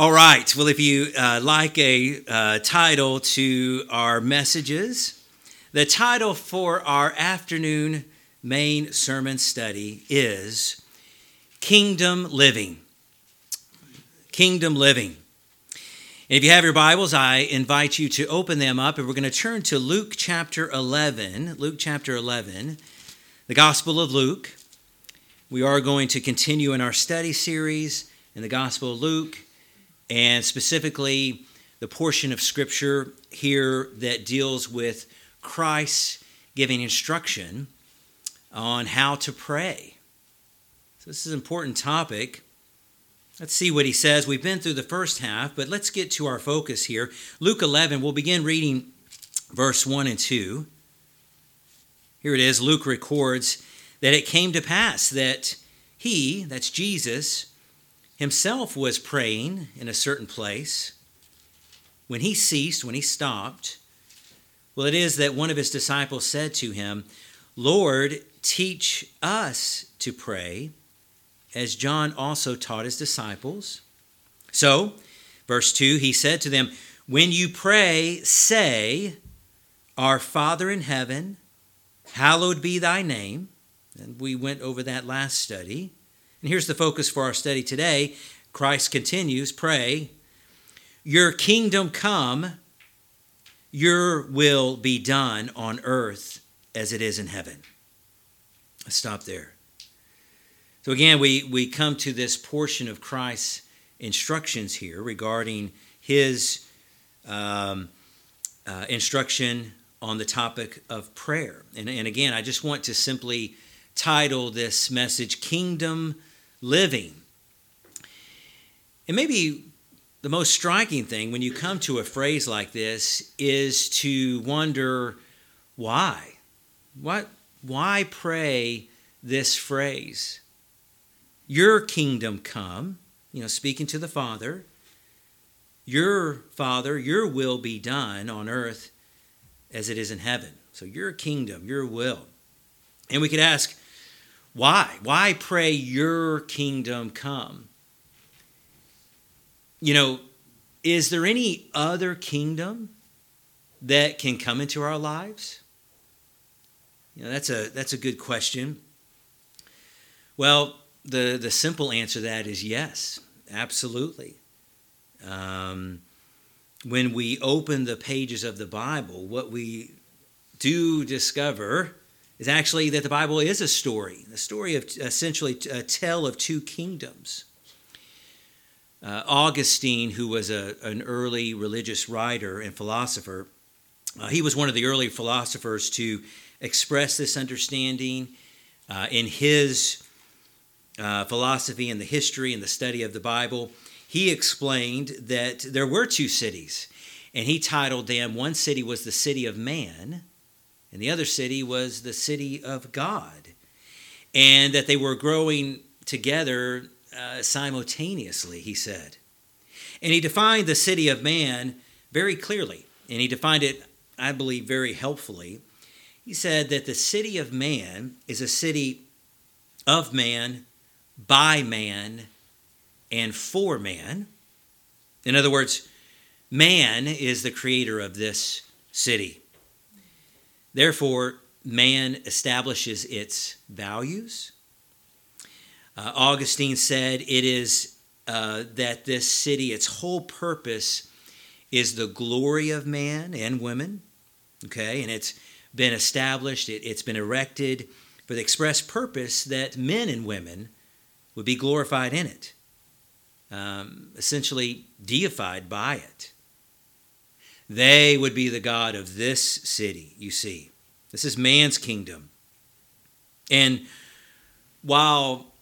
All right, well, if you like a title to our messages, the title for our afternoon main sermon study is Kingdom Living. Kingdom Living. And if you have your Bibles, I invite you to open them up, and we're going to turn to Luke chapter 11, Luke chapter 11, the Gospel of Luke. We are going to continue in our study series in the Gospel of Luke, and specifically the portion of Scripture here that deals with Christ giving instruction on how to pray. So this is an important topic. Let's see what he says. We've been through the first half, but let's get to our focus here. Luke 11, we'll begin reading verse 1 and 2. Here it is. Luke records that it came to pass that he, that's Jesus, himself was praying in a certain place. When he ceased, when he stopped, well, it is that one of his disciples said to him, "Lord, teach us to pray, as John also taught his disciples." So, verse 2, he said to them, "When you pray, say, 'Our Father in heaven, hallowed be thy name.'" And we went over that last study. And here's the focus for our study today. Christ continues, pray, "Your kingdom come, your will be done on earth as it is in heaven." Let's stop there. So again, we come to this portion of Christ's instructions here regarding his instruction on the topic of prayer. And again, I just want to simply title this message, Kingdom Living. And maybe the most striking thing when you come to a phrase like this is to wonder why. Why pray this phrase? Your kingdom come, you know, speaking to the Father, your will be done on earth as it is in heaven. So your kingdom, your will. And we could ask, why? Why pray your kingdom come? You know, is there any other kingdom that can come into our lives? You know, that's a good question. Well, the simple answer to that is yes, absolutely. When we open the pages of the Bible, what we do discover is actually that the Bible is a story of essentially a tale of two kingdoms. Augustine, who was an early religious writer and philosopher, he was one of the early philosophers to express this understanding in his philosophy and the history and the study of the Bible. He explained that there were two cities, and he titled them, one city was the city of man, and the other city was the city of God, and that they were growing together simultaneously, he said. And he defined the city of man very clearly, and he defined it, I believe, very helpfully. He said that the city of man is a city of man, by man, and for man. In other words, man is the creator of this city. Therefore, man establishes its values. Augustine said it is that this city, its whole purpose is the glory of man and women. Okay, and it's been established, it's been erected for the express purpose that men and women would be glorified in it, essentially deified by it. They would be the God of this city, you see. This is man's kingdom. And while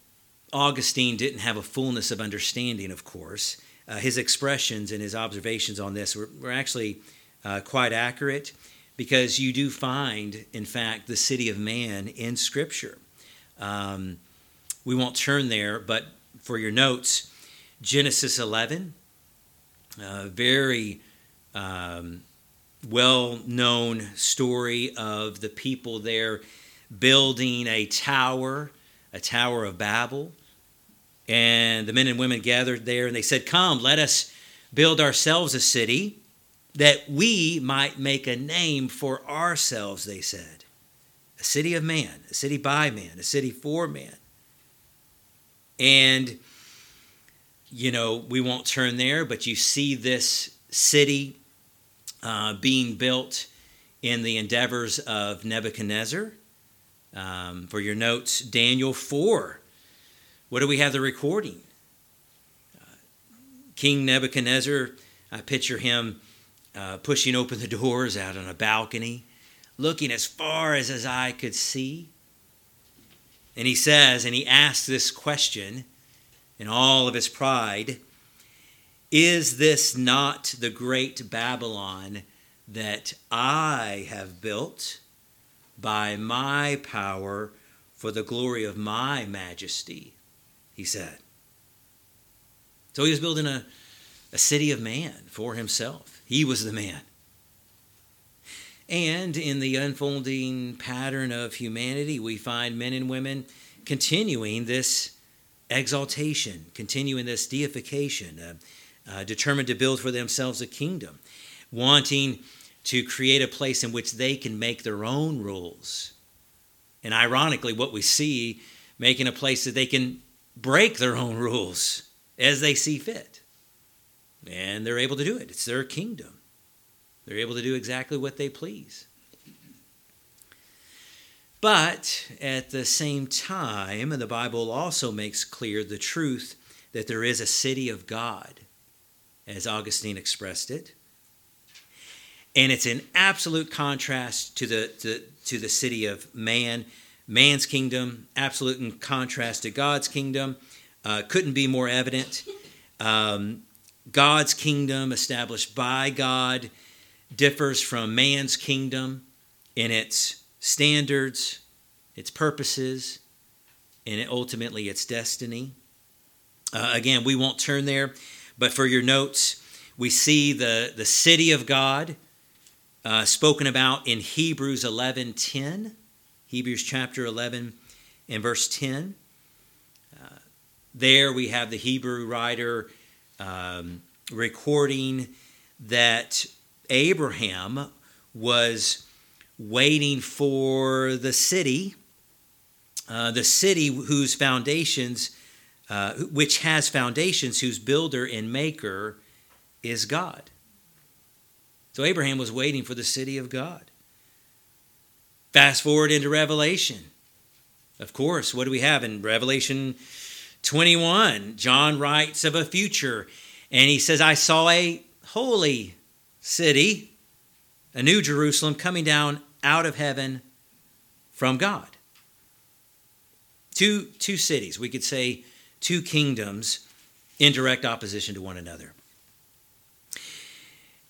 Augustine didn't have a fullness of understanding, of course, his expressions and his observations on this were actually quite accurate, because you do find, in fact, the city of man in Scripture. We won't turn there, but for your notes, Genesis 11, very well-known story of the people there building a tower of Babel, And the men and women gathered there, and they said, "Come, let us build ourselves a city that we might make a name for ourselves," they said. A city of man, a city by man, a city for man. And, you know, we won't turn there, but you see this city being built in the endeavors of Nebuchadnezzar. For your notes, Daniel 4. What do we have the recording? King Nebuchadnezzar, I picture him pushing open the doors out on a balcony, looking as far as his eye could see. And he says, and he asks this question in all of his pride, "Is this not the great Babylon that I have built by my power for the glory of my majesty?" he said. So he was building a city of man for himself. He was the man. And in the unfolding pattern of humanity, we find men and women continuing this exaltation, continuing this deification, determined to build for themselves a kingdom, wanting to create a place in which they can make their own rules. And ironically, what we see, making a place that they can break their own rules as they see fit. And they're able to do it. It's their kingdom. They're able to do exactly what they please. But at the same time, and the Bible also makes clear the truth that there is a city of God, as Augustine expressed it. And it's in absolute contrast to the city of man, man's kingdom, absolute in contrast to God's kingdom. Couldn't be more evident. God's kingdom, established by God, differs from man's kingdom in its standards, its purposes, and ultimately its destiny. Again, we won't turn there, but for your notes, we see the city of God spoken about in Hebrews chapter 11 and verse 10. There we have the Hebrew writer recording that Abraham was waiting for the city which has foundations, whose builder and maker is God. So Abraham was waiting for the city of God. Fast forward into Revelation. Of course, what do we have in Revelation 21? John writes of a future, and he says, "I saw a holy city, a new Jerusalem, coming down out of heaven from God." Two cities, we could say two kingdoms, in direct opposition to one another.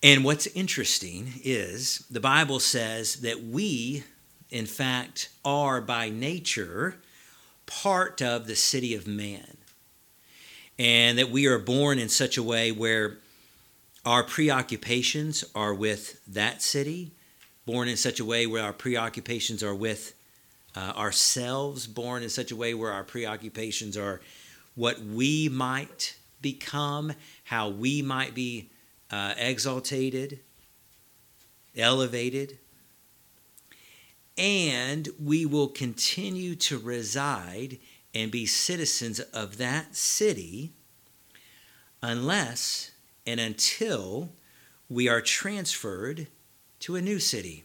And what's interesting is the Bible says that we, in fact, are by nature part of the city of man, and that we are born in such a way where our preoccupations are with that city, born in such a way where our preoccupations are with ourselves, born in such a way where our preoccupations are what we might become, how we might be exalted, elevated, and we will continue to reside and be citizens of that city unless and until we are transferred to a new city.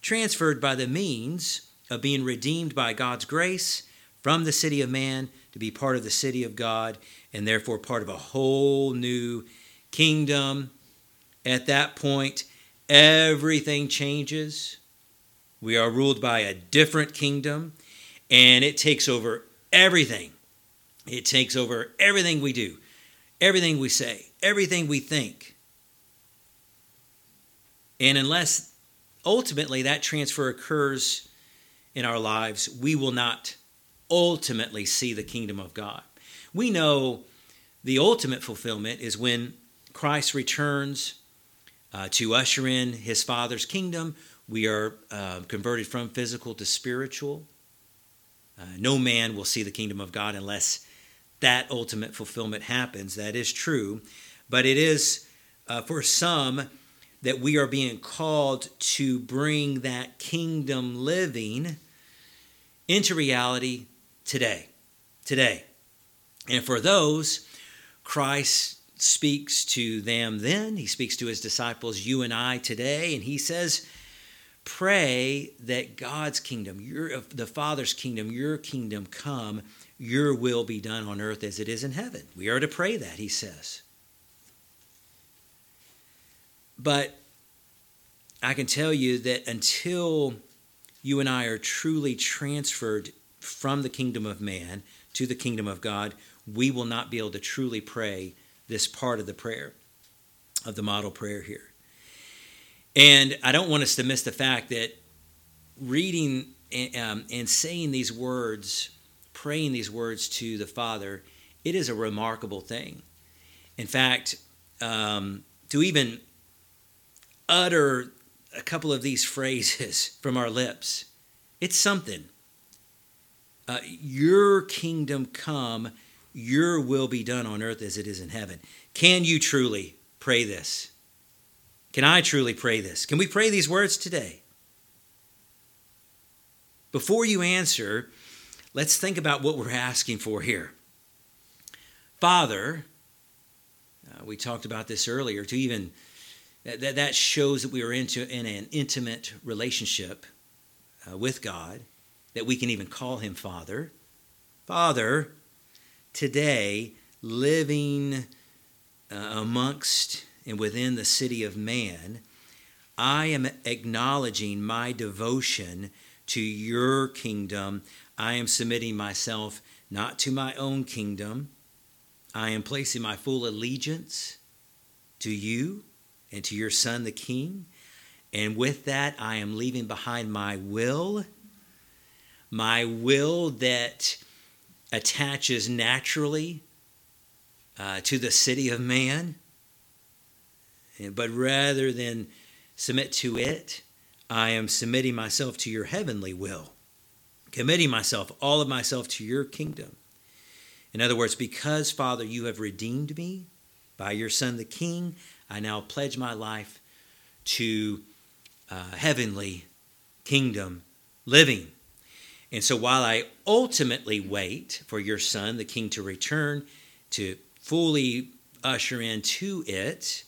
Transferred by the means of being redeemed by God's grace from the city of man to be part of the city of God, and therefore part of a whole new kingdom. At that point, everything changes. We are ruled by a different kingdom, and it takes over everything. It takes over everything we do, everything we say, everything we think. And unless ultimately that transfer occurs in our lives, we will not ultimately see the kingdom of God. We know the ultimate fulfillment is when Christ returns to usher in his Father's kingdom. We are converted from physical to spiritual. No man will see the kingdom of God unless that ultimate fulfillment happens. That is true. But it is for some that we are being called to bring that kingdom living into reality today. And for those, Christ speaks to them then. He speaks to his disciples, you and I today. And he says, pray that God's kingdom, the Father's kingdom, your kingdom come, your will be done on earth as it is in heaven. We are to pray that, he says. But I can tell you that until you and I are truly transferred from the kingdom of man to the kingdom of God, we will not be able to truly pray this part of the prayer, of the model prayer here. And I don't want us to miss the fact that reading and saying these words, praying these words to the Father, it is a remarkable thing. In fact, to even utter a couple of these phrases from our lips, it's something. Your kingdom come, your will be done on earth as it is in heaven. Can you truly pray this? Can I truly pray this? Can we pray these words today? Before you answer, let's think about what we're asking for here. Father, we talked about this earlier, to even that shows that we are in an intimate relationship with God, that we can even call him Father. Father, today, living amongst and within the city of man, I am acknowledging my devotion to your kingdom. I am submitting myself not to my own kingdom. I am placing my full allegiance to you and to your Son, the King. And with that, I am leaving behind my will that attaches naturally to the city of man. But rather than submit to it, I am submitting myself to your heavenly will, committing myself, all of myself, to your kingdom. In other words, because, Father, you have redeemed me by your Son, the King, I now pledge my life to heavenly kingdom living. And so while I ultimately wait for your Son, the King, to return, to fully usher into it,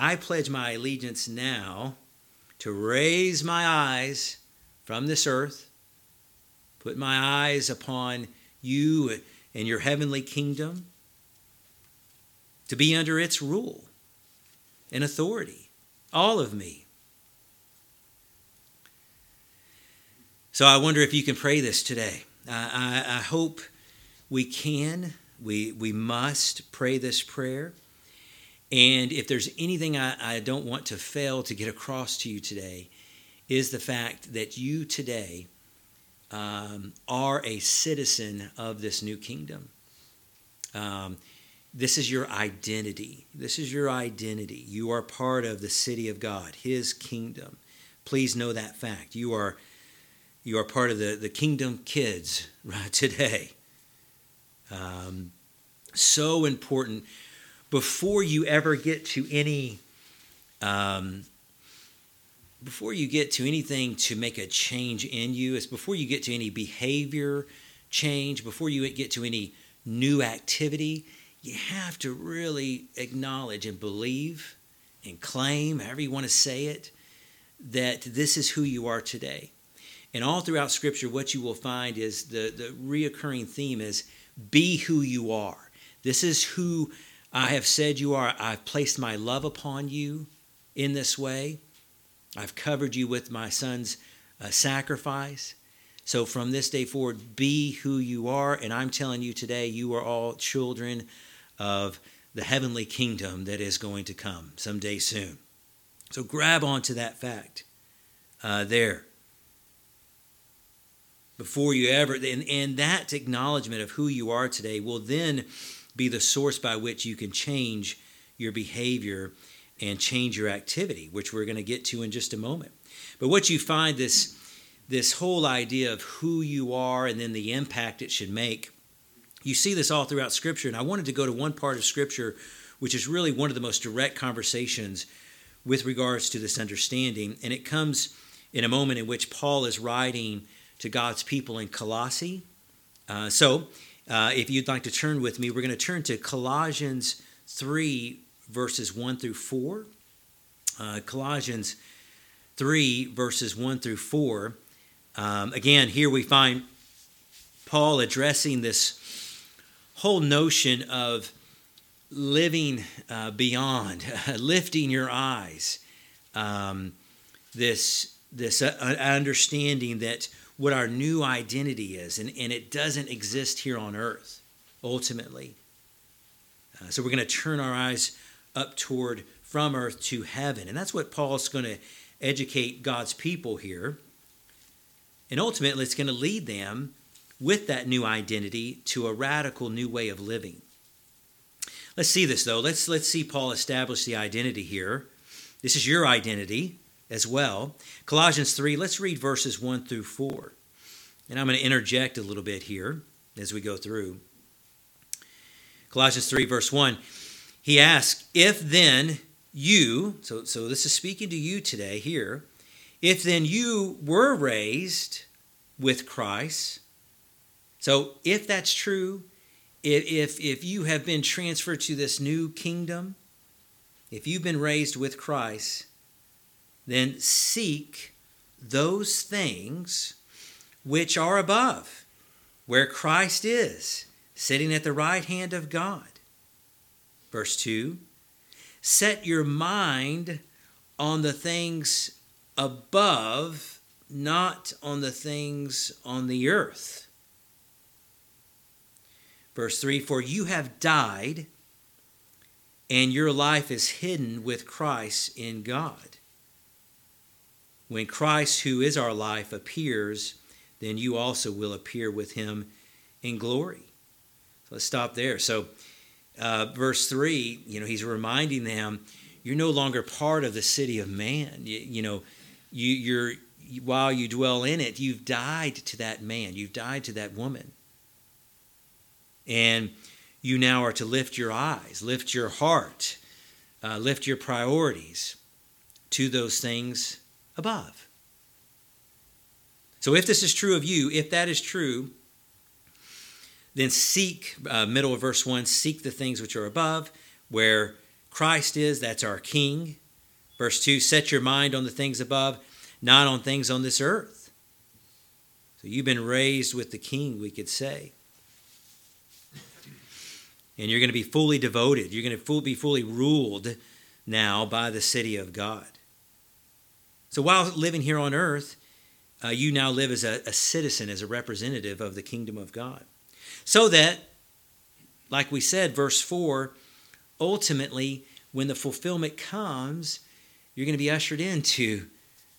I pledge my allegiance now to raise my eyes from this earth, put my eyes upon you and your heavenly kingdom, to be under its rule and authority, all of me. So I wonder if you can pray this today. I hope we can. We must pray this prayer. And if there's anything I don't want to fail to get across to you today, is the fact that you today are a citizen of this new kingdom. This is your identity. You are part of the city of God, his kingdom. Please know that fact. You are part of the kingdom kids right today. So important. Before you get to anything to make a change in you, it's before you get to any behavior change, before you get to any new activity, you have to really acknowledge and believe and claim, however you want to say it, that this is who you are today. And all throughout Scripture, what you will find is the reoccurring theme is, be who you are. This is who I have said you are. I've placed my love upon you in this way. I've covered you with my Son's sacrifice. So from this day forward, be who you are. And I'm telling you today, you are all children of the heavenly kingdom that is going to come someday soon. So grab onto that fact there. Before you ever, and that acknowledgement of who you are today will then be the source by which you can change your behavior and change your activity, which we're going to get to in just a moment. But what you find, this whole idea of who you are and then the impact it should make, You see this all throughout Scripture, and I wanted to go to one part of Scripture, which is really one of the most direct conversations with regards to this understanding, and it comes in a moment in which Paul is writing to God's people in Colossae. If you'd like to turn with me, we're going to turn to Colossians 3, verses 1 through 4. Colossians 3, verses 1 through 4. Again, here we find Paul addressing this whole notion of living beyond, lifting your eyes, this understanding that what our new identity is, and it doesn't exist here on earth, ultimately. So we're going to turn our eyes up toward, from earth to heaven. And that's what Paul's going to educate God's people here. And ultimately, it's going to lead them with that new identity to a radical new way of living. Let's see this, though. Let's see Paul establish the identity here. This is your identity as well. Colossians 3, let's read verses 1 through 4. And I'm going to interject a little bit here as we go through. Colossians 3, verse 1, he asks, if then you, so this is speaking to you today here, if then you were raised with Christ. So if that's true, if you have been transferred to this new kingdom, if you've been raised with Christ, then seek those things which are above, where Christ is, sitting at the right hand of God. Verse 2, set your mind on the things above, not on the things on the earth. Verse 3, for you have died, and your life is hidden with Christ in God. When Christ, who is our life, appears, then you also will appear with him in glory. So let's stop there. So verse 3, he's reminding them, you're no longer part of the city of man. While you dwell in it, you've died to that man. You've died to that woman. And you now are to lift your eyes, lift your heart, lift your priorities to those things above. So if this is true of you, if that is true, then seek, middle of verse 1, seek the things which are above, where Christ is, that's our King. Verse 2, set your mind on the things above, not on things on this earth. So you've been raised with the King, we could say. And you're going to be fully devoted. You're going to be fully ruled now by the city of God. So while living here on earth, you now live as a citizen, as a representative of the kingdom of God. So that, like we said, verse 4, ultimately, when the fulfillment comes, you're going to be ushered into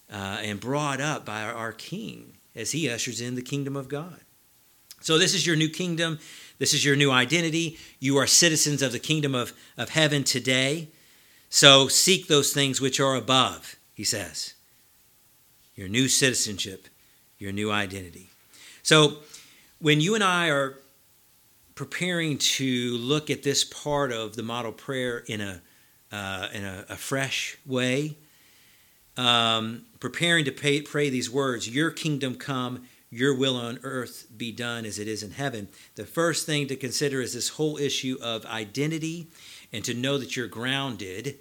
and brought up by our King as he ushers in the kingdom of God. So this is your new kingdom. This is your new identity. You are citizens of the kingdom of heaven today. So seek those things which are above, he says. Your new citizenship, your new identity. So when you and I are preparing to look at this part of the model prayer in a fresh way, preparing to pray these words, your kingdom come, your will on earth be done as it is in heaven. The first thing to consider is this whole issue of identity and to know that you're grounded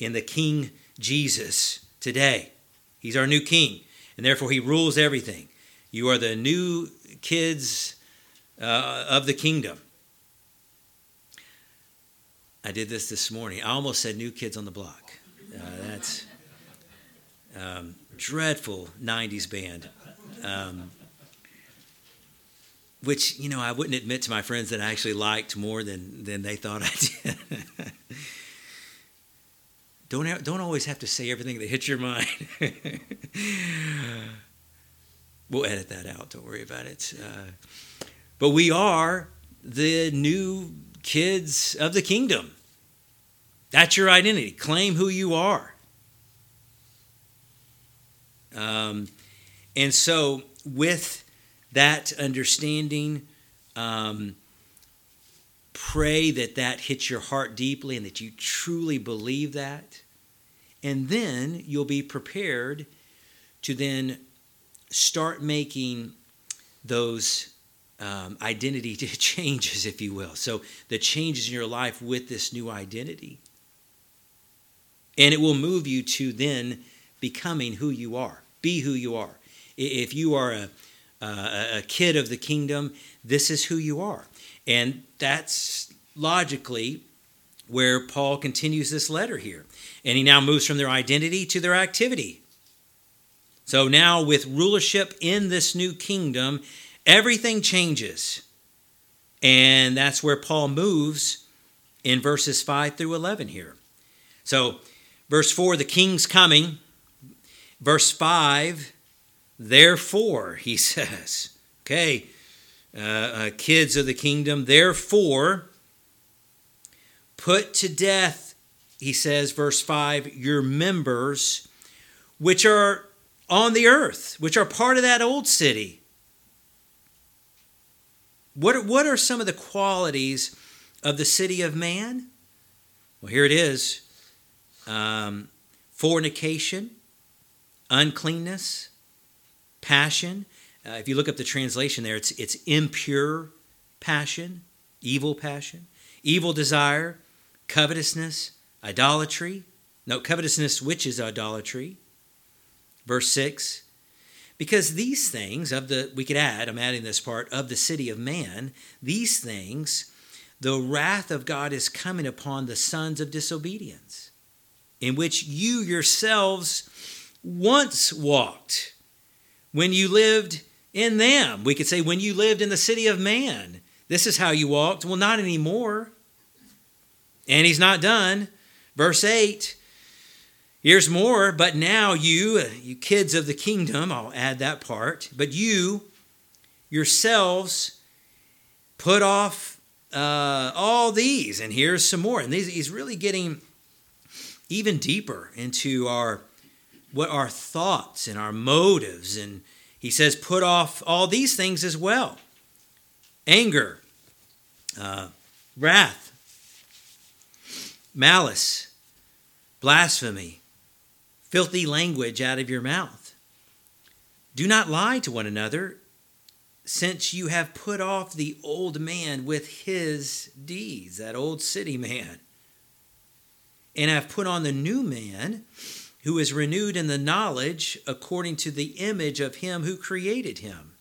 in the King Jesus today. He's our new King, and therefore he rules everything. You are the new kids of the kingdom. I did this morning. I almost said new kids on the block. That's dreadful 90s band. Which, I wouldn't admit to my friends that I actually liked more than they thought I did. Don't always have to say everything that hits your mind. We'll edit that out. Don't worry about it. But we are the new kids of the kingdom. That's your identity. Claim who you are. And so with that understanding, Pray that that hits your heart deeply and that you truly believe that. And then you'll be prepared to then start making those identity changes, if you will. So the changes in your life with this new identity. And it will move you to then becoming who you are. Be who you are. If you are a kid of the kingdom, this is who you are. And that's logically where Paul continues this letter here. And he now moves from their identity to their activity. So now with rulership in this new kingdom, everything changes. And that's where Paul moves in verses 5 through 11 here. So verse 4, the king's coming. Verse 5, therefore, he says, okay, kids of the kingdom, therefore, put to death, he says, verse 5, your members, which are on the earth, which are part of that old city. What are some of the qualities of the city of man? Well, here it is. Fornication, uncleanness, passion. If you look up the translation there, it's impure passion, evil passion, evil desire, covetousness, idolatry. No, covetousness, which is idolatry. Verse 6. Because these things of the, we could add, I'm adding this part, of the city of man, these things, the wrath of God is coming upon the sons of disobedience, in which you yourselves once walked when you lived in them. We could say when you lived in the city of man, this is how you walked. Well, not anymore. And he's not done. Verse 8. Here's more, but now you kids of the kingdom, I'll add that part, but you yourselves put off all these, and here's some more. And these, he's really getting even deeper into our thoughts and our motives. And he says, put off all these things as well. Anger, wrath, malice, blasphemy, filthy language out of your mouth. Do not lie to one another, since you have put off the old man with his deeds, that old city man, and have put on the new man, who is renewed in the knowledge according to the image of him who created him,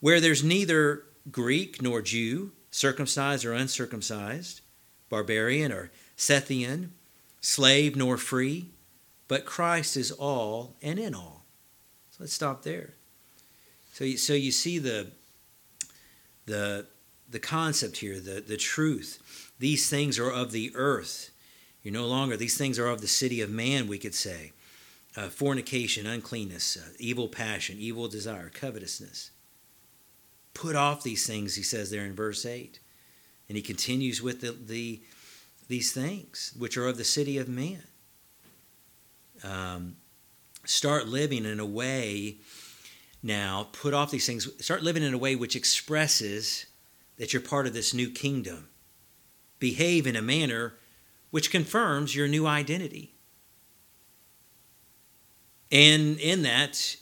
where there's neither Greek nor Jew, circumcised or uncircumcised, barbarian or Scythian, slave nor free, but Christ is all and in all. So let's stop there. So you see the concept here, the truth. These things are of the earth. You're no longer, these things are of the city of man, we could say. Fornication, uncleanness, evil passion, evil desire, covetousness. Put off these things, he says there in verse 8. And he continues with these things, which are of the city of man. Start living in a way now, put off these things, start living in a way which expresses that you're part of this new kingdom. Behave in a manner which confirms your new identity. And in that,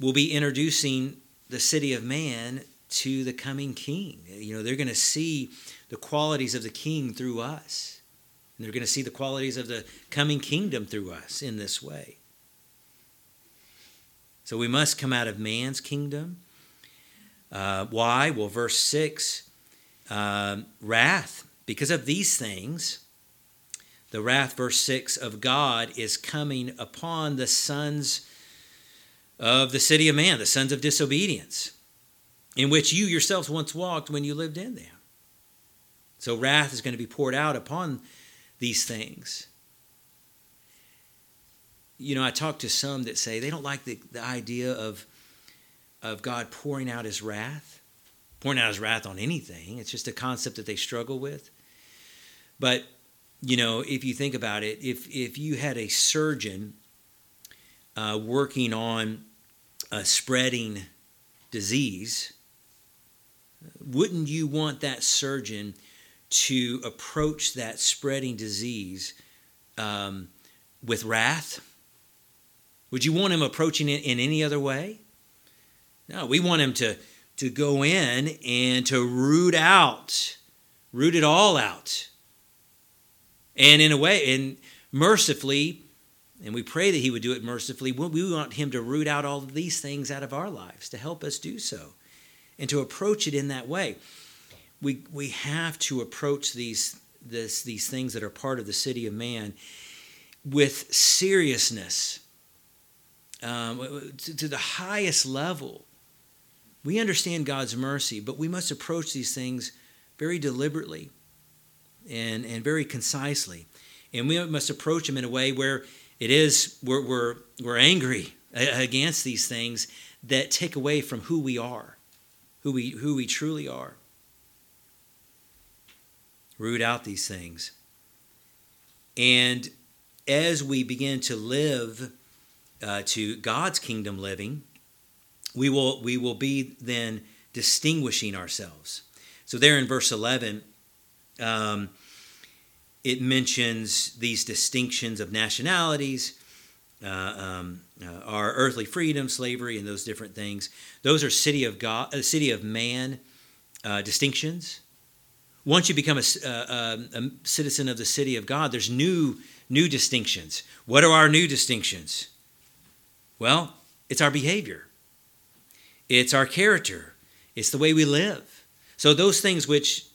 we'll be introducing the city of man to the coming king. You know, they're going to see the qualities of the king through us. And they're going to see the qualities of the coming kingdom through us in this way. So we must come out of man's kingdom. Why? Well, verse 6, wrath. Because of these things, the wrath, verse 6, of God is coming upon the sons of the city of man, the sons of disobedience, in which you yourselves once walked when you lived in them. So wrath is going to be poured out upon these things. You know, I talk to some that say they don't like the idea of God pouring out his wrath on anything. It's just a concept that they struggle with. But, you know, if you think about it, if you had a surgeon working on spreading disease, Wouldn't you want that surgeon to approach that spreading disease with wrath? Would you want him approaching it in any other way? No, we want him to go in and to root it all out. And in a way, and mercifully, and we pray that he would do it mercifully, we want him to root out all of these things out of our lives to help us do so and to approach it in that way. We have to approach these things that are part of the city of man with seriousness, to the highest level. We understand God's mercy, but we must approach these things very deliberately and very concisely. And we must approach them in a way where we're angry against these things that take away from who we are, who we truly are. Root out these things. And as we begin to live to God's kingdom living, we will be then distinguishing ourselves. So there in verse 11, it mentions these distinctions of nationalities, our earthly freedom, slavery, and those different things. Those are city of man distinctions. Once you become a citizen of the city of God, there's new distinctions. What are our new distinctions? Well, it's our behavior. It's our character. It's the way we live. So those things which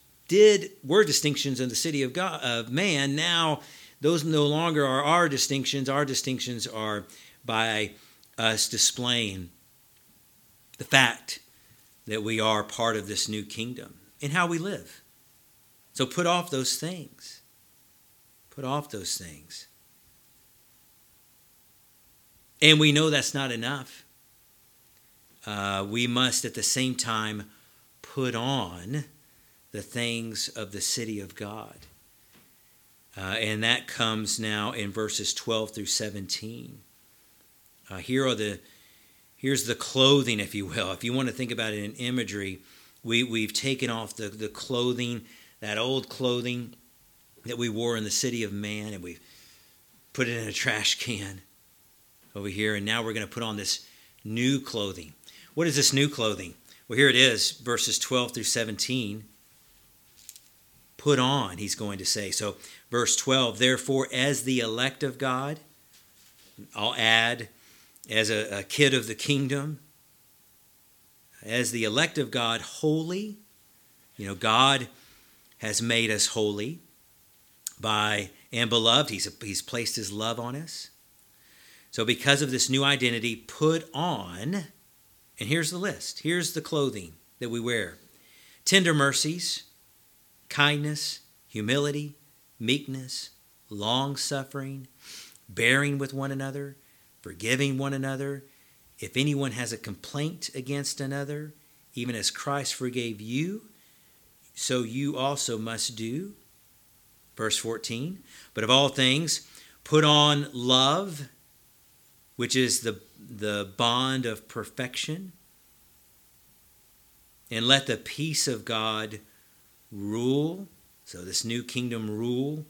were distinctions in the city of God, of man, now those no longer are our distinctions. Our distinctions are by us displaying the fact that we are part of this new kingdom and how we live. So put off those things. Put off those things. And we know that's not enough. We must at the same time put on the things of the city of God. And that comes now in verses 12 through 17. Here's the clothing, if you will. If you want to think about it in imagery, we've taken off the clothing, that old clothing that we wore in the city of man, and we've put it in a trash can over here, and now we're going to put on this new clothing. What is this new clothing? Well, here it is, verses 12 through 17. Put on, he's going to say. So verse 12, therefore, as the elect of God, I'll add, as a kid of the kingdom, as the elect of God, holy, God has made us holy and beloved. He's placed his love on us. So because of this new identity, put on, and here's the list. Here's the clothing that we wear. Tender mercies, kindness, humility, meekness, long-suffering, bearing with one another, forgiving one another. If anyone has a complaint against another, even as Christ forgave you, so you also must do. Verse 14, but of all things, put on love, which is the bond of perfection. And let the peace of God rule. So this new kingdom rule.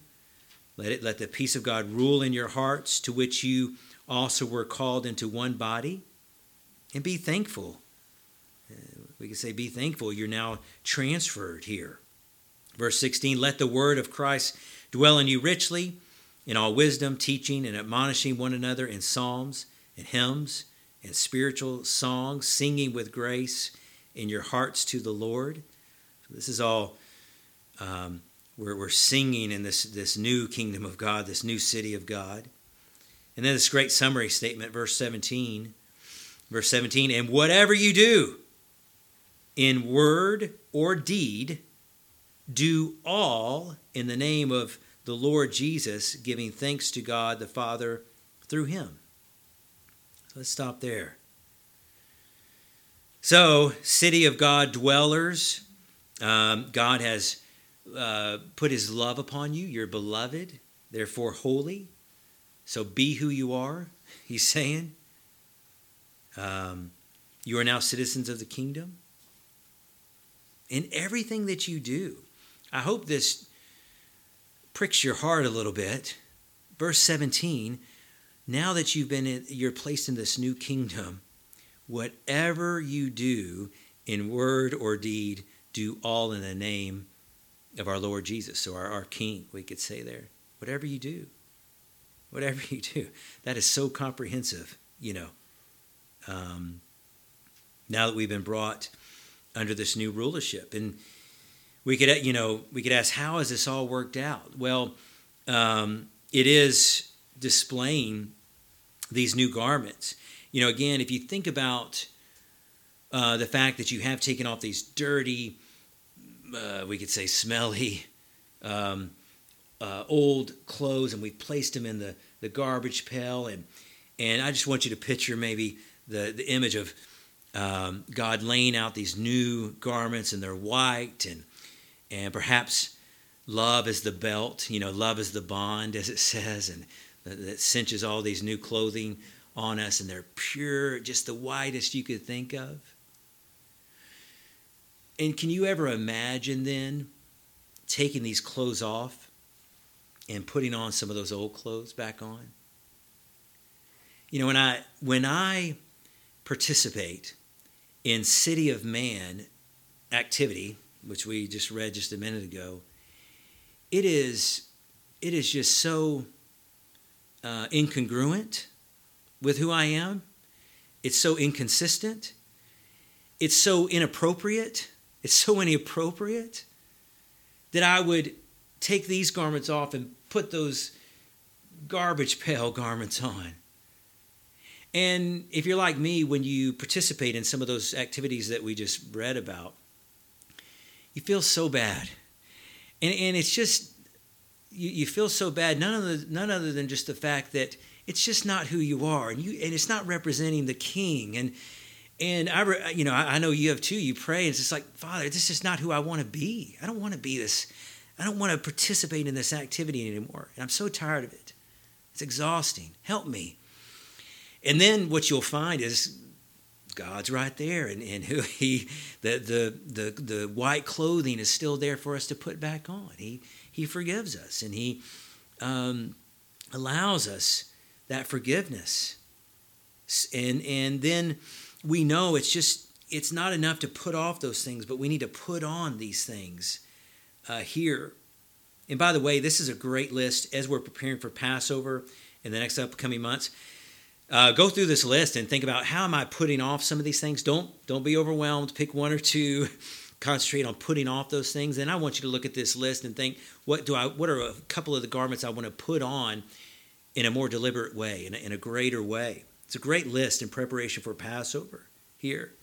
Let the peace of God rule in your hearts, to which you also were called into one body. And be thankful. We can say be thankful. You're now transferred here. Verse 16, let the word of Christ dwell in you richly, in all wisdom, teaching and admonishing one another in psalms and hymns and spiritual songs, singing with grace in your hearts to the Lord. So this is all we're singing in this new kingdom of God, this new city of God. And then this great summary statement, verse 17, and whatever you do, in word or deed, do all in the name of the Lord Jesus, giving thanks to God the Father through him. Let's stop there. So, city of God dwellers, God has put his love upon you. You're beloved, therefore holy. So be who you are, he's saying. You are now citizens of the kingdom. in everything that you do. I hope this pricks your heart a little bit. Verse 17, now that you're placed in this new kingdom, whatever you do in word or deed, do all in the name of our Lord Jesus. So our King, we could say there. Whatever you do. Whatever you do. That is so comprehensive, you know. Now that we've been brought under this new rulership. And we could ask, how has this all worked out? Well, it is displaying these new garments. You know, again, if you think about the fact that you have taken off these dirty, we could say smelly, old clothes, and we've placed them in the garbage pail. And I just want you to picture maybe the image of God laying out these new garments, and they're white, and perhaps love is the belt, you know, love is the bond, as it says, and that cinches all these new clothing on us, and they're pure, just the whitest you could think of. And can you ever imagine then taking these clothes off and putting on some of those old clothes back on? You know, when I participate in City of Man activity, which we just read just a minute ago, it is just so incongruent with who I am. It's so inconsistent. It's so inappropriate. It's so inappropriate that I would take these garments off and put those garbage pail garments on. And if you're like me, when you participate in some of those activities that we just read about, you feel so bad. And it's just, you feel so bad, none other than just the fact that it's just not who you are, and it's not representing the King. And I know you have too. You pray, and it's just like, Father, this is not who I want to be. I don't want to be this. I don't want to participate in this activity anymore, and I'm so tired of it. It's exhausting. Help me. And then what you'll find is God's right there, and who He, the white clothing is still there for us to put back on. He forgives us, and He allows us that forgiveness. And then we know it's not enough to put off those things, but we need to put on these things here. And by the way, this is a great list as we're preparing for Passover in the next upcoming months. Go through this list and think about, how am I putting off some of these things? Don't be overwhelmed. Pick one or two. Concentrate on putting off those things. And I want you to look at this list and think, what are a couple of the garments I want to put on in a more deliberate way, in a greater way? It's a great list in preparation for Passover here.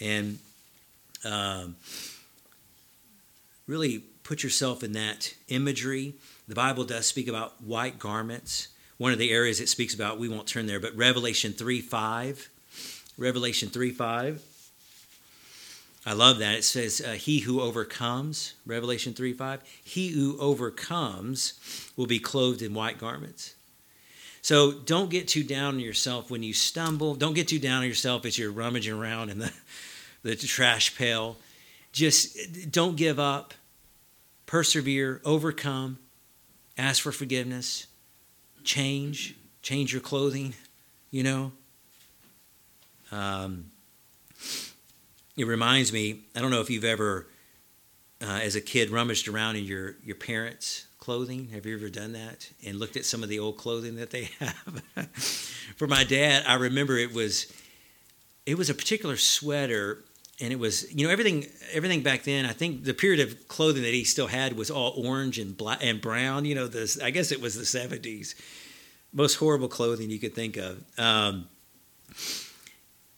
And really put yourself in that imagery. The Bible does speak about white garments. One of the areas it speaks about, we won't turn there, but Revelation 3:5. Revelation 3:5. I love that. It says, he who overcomes, Revelation 3:5, he who overcomes will be clothed in white garments. So don't get too down on yourself when you stumble. Don't get too down on yourself as you're rummaging around in the trash pail. Just don't give up. Persevere, overcome, ask for forgiveness. Change your clothing, you know. It reminds me, I don't know if you've ever, as a kid, rummaged around in your parents' clothing. Have you ever done that and looked at some of the old clothing that they have? For my dad, I remember it was a particular sweater, and it was, you know, everything back then. I think the period of clothing that he still had was all orange and black and brown. You know, I guess it was the 70s. Most horrible clothing you could think of. And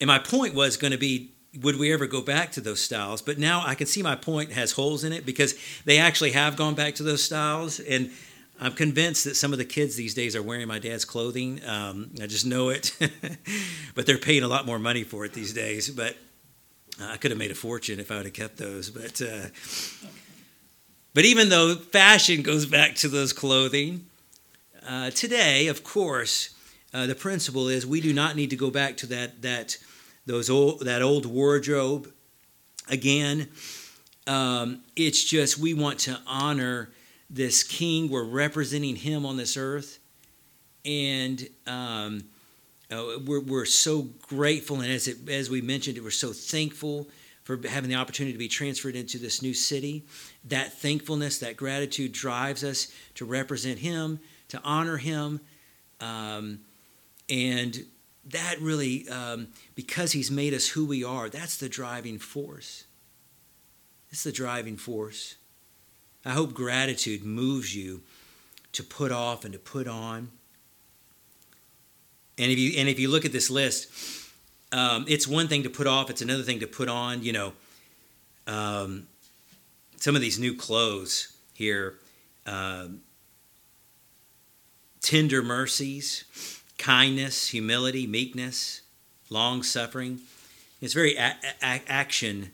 my point was going to be, would we ever go back to those styles? But now I can see my point has holes in it, because they actually have gone back to those styles. And I'm convinced that some of the kids these days are wearing my dad's clothing. I just know it. But they're paying a lot more money for it these days. But I could have made a fortune if I would have kept those. But even though fashion goes back to those clothing, today, of course, the principle is we do not need to go back to that old wardrobe Again, it's just we want to honor this king. We're representing him on this earth. And we're so grateful. And as we mentioned, we're so thankful for having the opportunity to be transferred into this new city. That thankfulness, that gratitude drives us to represent him, to honor him. And that really, because he's made us who we are, that's the driving force. It's the driving force. I hope gratitude moves you to put off and to put on. And if you look at this list, it's one thing to put off, it's another thing to put on. You know, some of these new clothes here, tender mercies, kindness, humility, meekness, long-suffering. It's very action.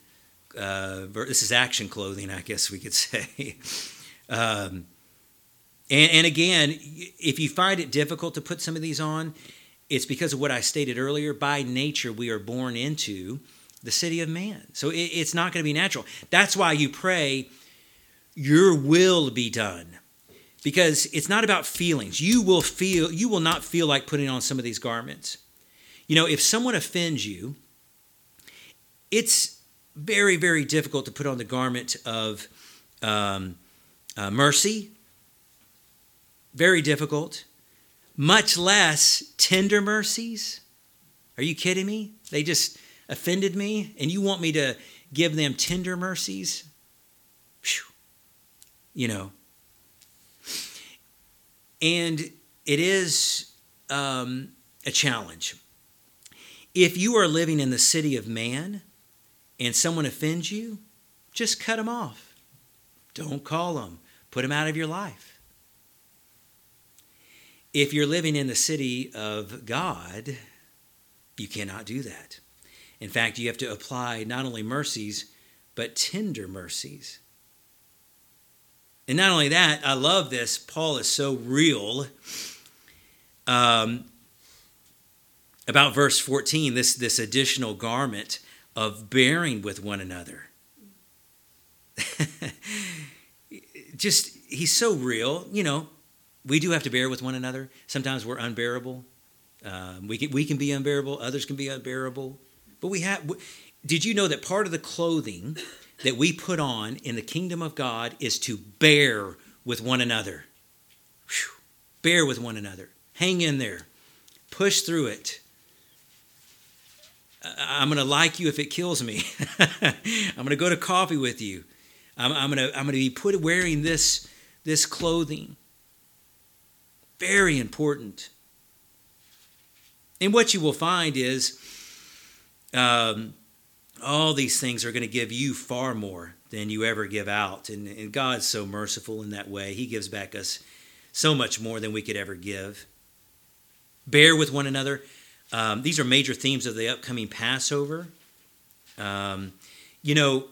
This is action clothing, I guess we could say. And again, if you find it difficult to put some of these on, it's because of what I stated earlier. By nature, we are born into the city of man. So it's not going to be natural. That's why you pray, your will be done. Because it's not about feelings. You will not feel like putting on some of these garments. You know, if someone offends you, it's very, very difficult to put on the garment of mercy. Very difficult. Much less tender mercies. Are you kidding me? They just offended me, and you want me to give them tender mercies? Whew. You know. And it is a challenge. If you are living in the city of man and someone offends you, just cut them off. Don't call them. Put them out of your life. If you're living in the city of God, you cannot do that. In fact, you have to apply not only mercies, but tender mercies. And not only that, I love this. Paul is so real. About verse 14, this additional garment of bearing with one another. Just, he's so real. You know, we do have to bear with one another. Sometimes we're unbearable. We can be unbearable. Others can be unbearable. But we have. Did you know that part of the clothing that we put on in the kingdom of God is to bear with one another? Whew. Bear with one another. Hang in there. Push through it. I'm going to like you if it kills me. I'm going to go to coffee with you. I'm going to be wearing this clothing. Very important. And what you will find is all these things are going to give you far more than you ever give out. And God's so merciful in that way. He gives back us so much more than we could ever give. Bear with one another. These are major themes of the upcoming Passover. You know,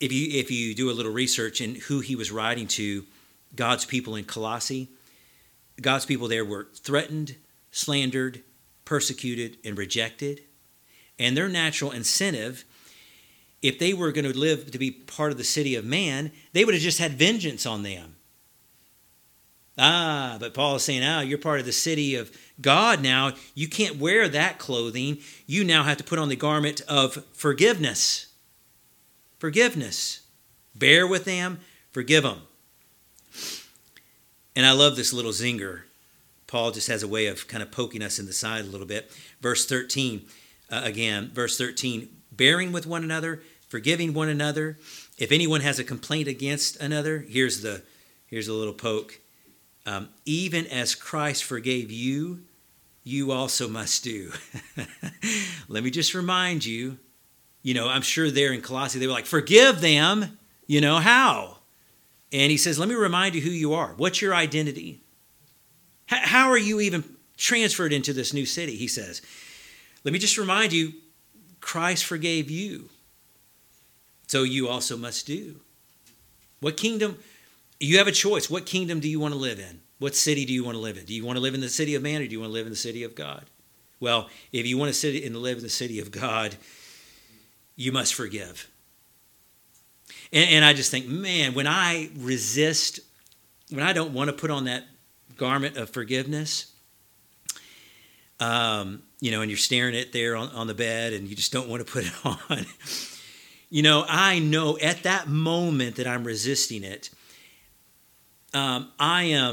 if you do a little research in who he was writing to, God's people in Colossae, God's people there were threatened, slandered, persecuted, and rejected. And their natural incentive, if they were going to live to be part of the city of man, they would have just had vengeance on them. But Paul is saying, you're part of the city of God now. You can't wear that clothing. You now have to put on the garment of forgiveness. Forgiveness. Bear with them. Forgive them. And I love this little zinger. Paul just has a way of kind of poking us in the side a little bit. Verse 13, bearing with one another, forgiving one another. If anyone has a complaint against another, here's a little poke. Even as Christ forgave you, you also must do. Let me just remind you, you know, I'm sure there in Colossae, they were like, forgive them, you know, how? And he says, let me remind you who you are. What's your identity? How are you even transferred into this new city? He says, let me just remind you, Christ forgave you. So you also must do. What kingdom? You have a choice. What kingdom do you want to live in? What city do you want to live in? Do you want to live in the city of man, or do you want to live in the city of God? Well, if you want to live in the city of God, you must forgive. And I just think, man, when I resist, when I don't want to put on that garment of forgiveness, and you're staring at there on the bed and you just don't want to put it on. I know at that moment that I'm resisting it, I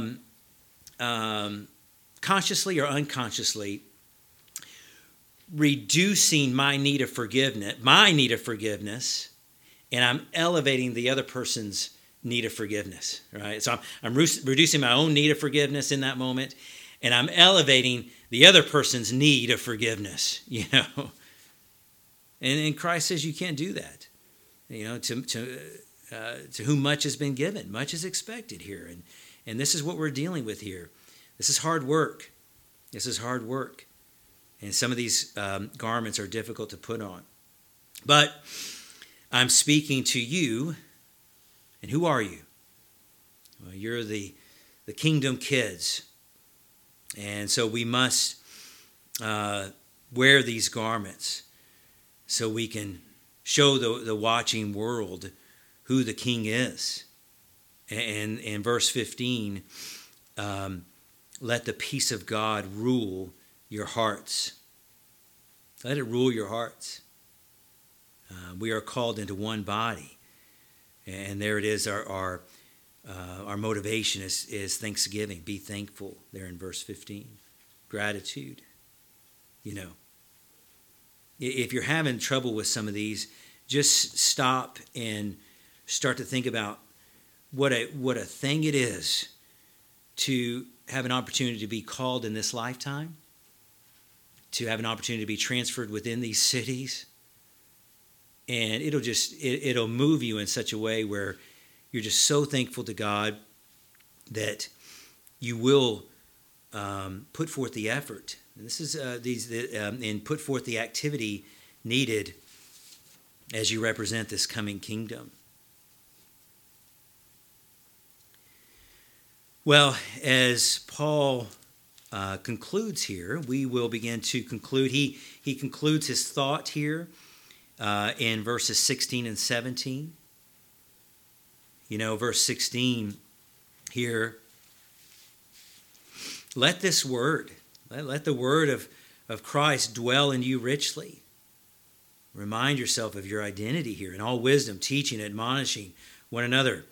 am consciously or unconsciously reducing my need of forgiveness, and I'm elevating the other person's need of forgiveness, right? So I'm reducing my own need of forgiveness in that moment, and I'm elevating the other person's need of forgiveness, And Christ says you can't do that. To whom much has been given, much is expected here. And this is what we're dealing with here. This is hard work. And some of these garments are difficult to put on. But I'm speaking to you. And who are you? Well, you're the kingdom kids. And so we must wear these garments so we can show the watching world who the king is. And in verse 15, let the peace of God rule your hearts. Let it rule your hearts. We are called into one body. And there it is, our motivation is thanksgiving. Be thankful there in verse 15. Gratitude. If you're having trouble with some of these, just stop and start to think about what a thing it is to have an opportunity to be called in this lifetime, to have an opportunity to be transferred within these cities. And it'll move you in such a way where you're just so thankful to God that you will put forth the effort. And this is and put forth the activity needed as you represent this coming kingdom. Well, as Paul concludes here, we will begin to conclude. He concludes his thought here. In verses 16 and 17. Verse 16 here, let the word of Christ dwell in you richly. Remind yourself of your identity here in all wisdom, teaching, admonishing one another.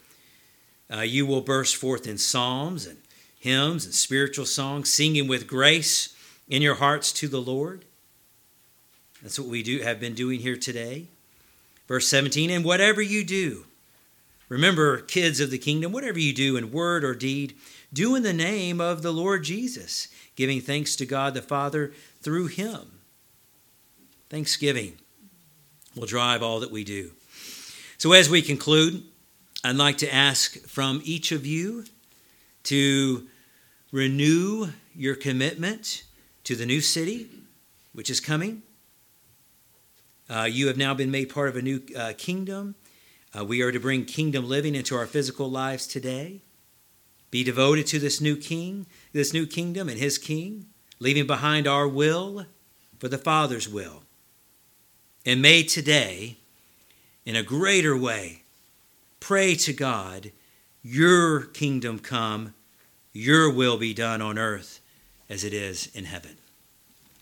You will burst forth in psalms and hymns and spiritual songs, singing with grace in your hearts to the Lord. That's what we have been doing here today. Verse 17, and whatever you do, remember, kids of the kingdom, whatever you do in word or deed, do in the name of the Lord Jesus, giving thanks to God the Father through him. Thanksgiving will drive all that we do. So as we conclude, I'd like to ask from each of you to renew your commitment to the new city, which is coming. You have now been made part of a new kingdom. We are to bring kingdom living into our physical lives today. Be devoted to this new king, this new kingdom and his king, leaving behind our will for the Father's will. And may today, in a greater way, pray to God, your kingdom come, your will be done on earth as it is in heaven.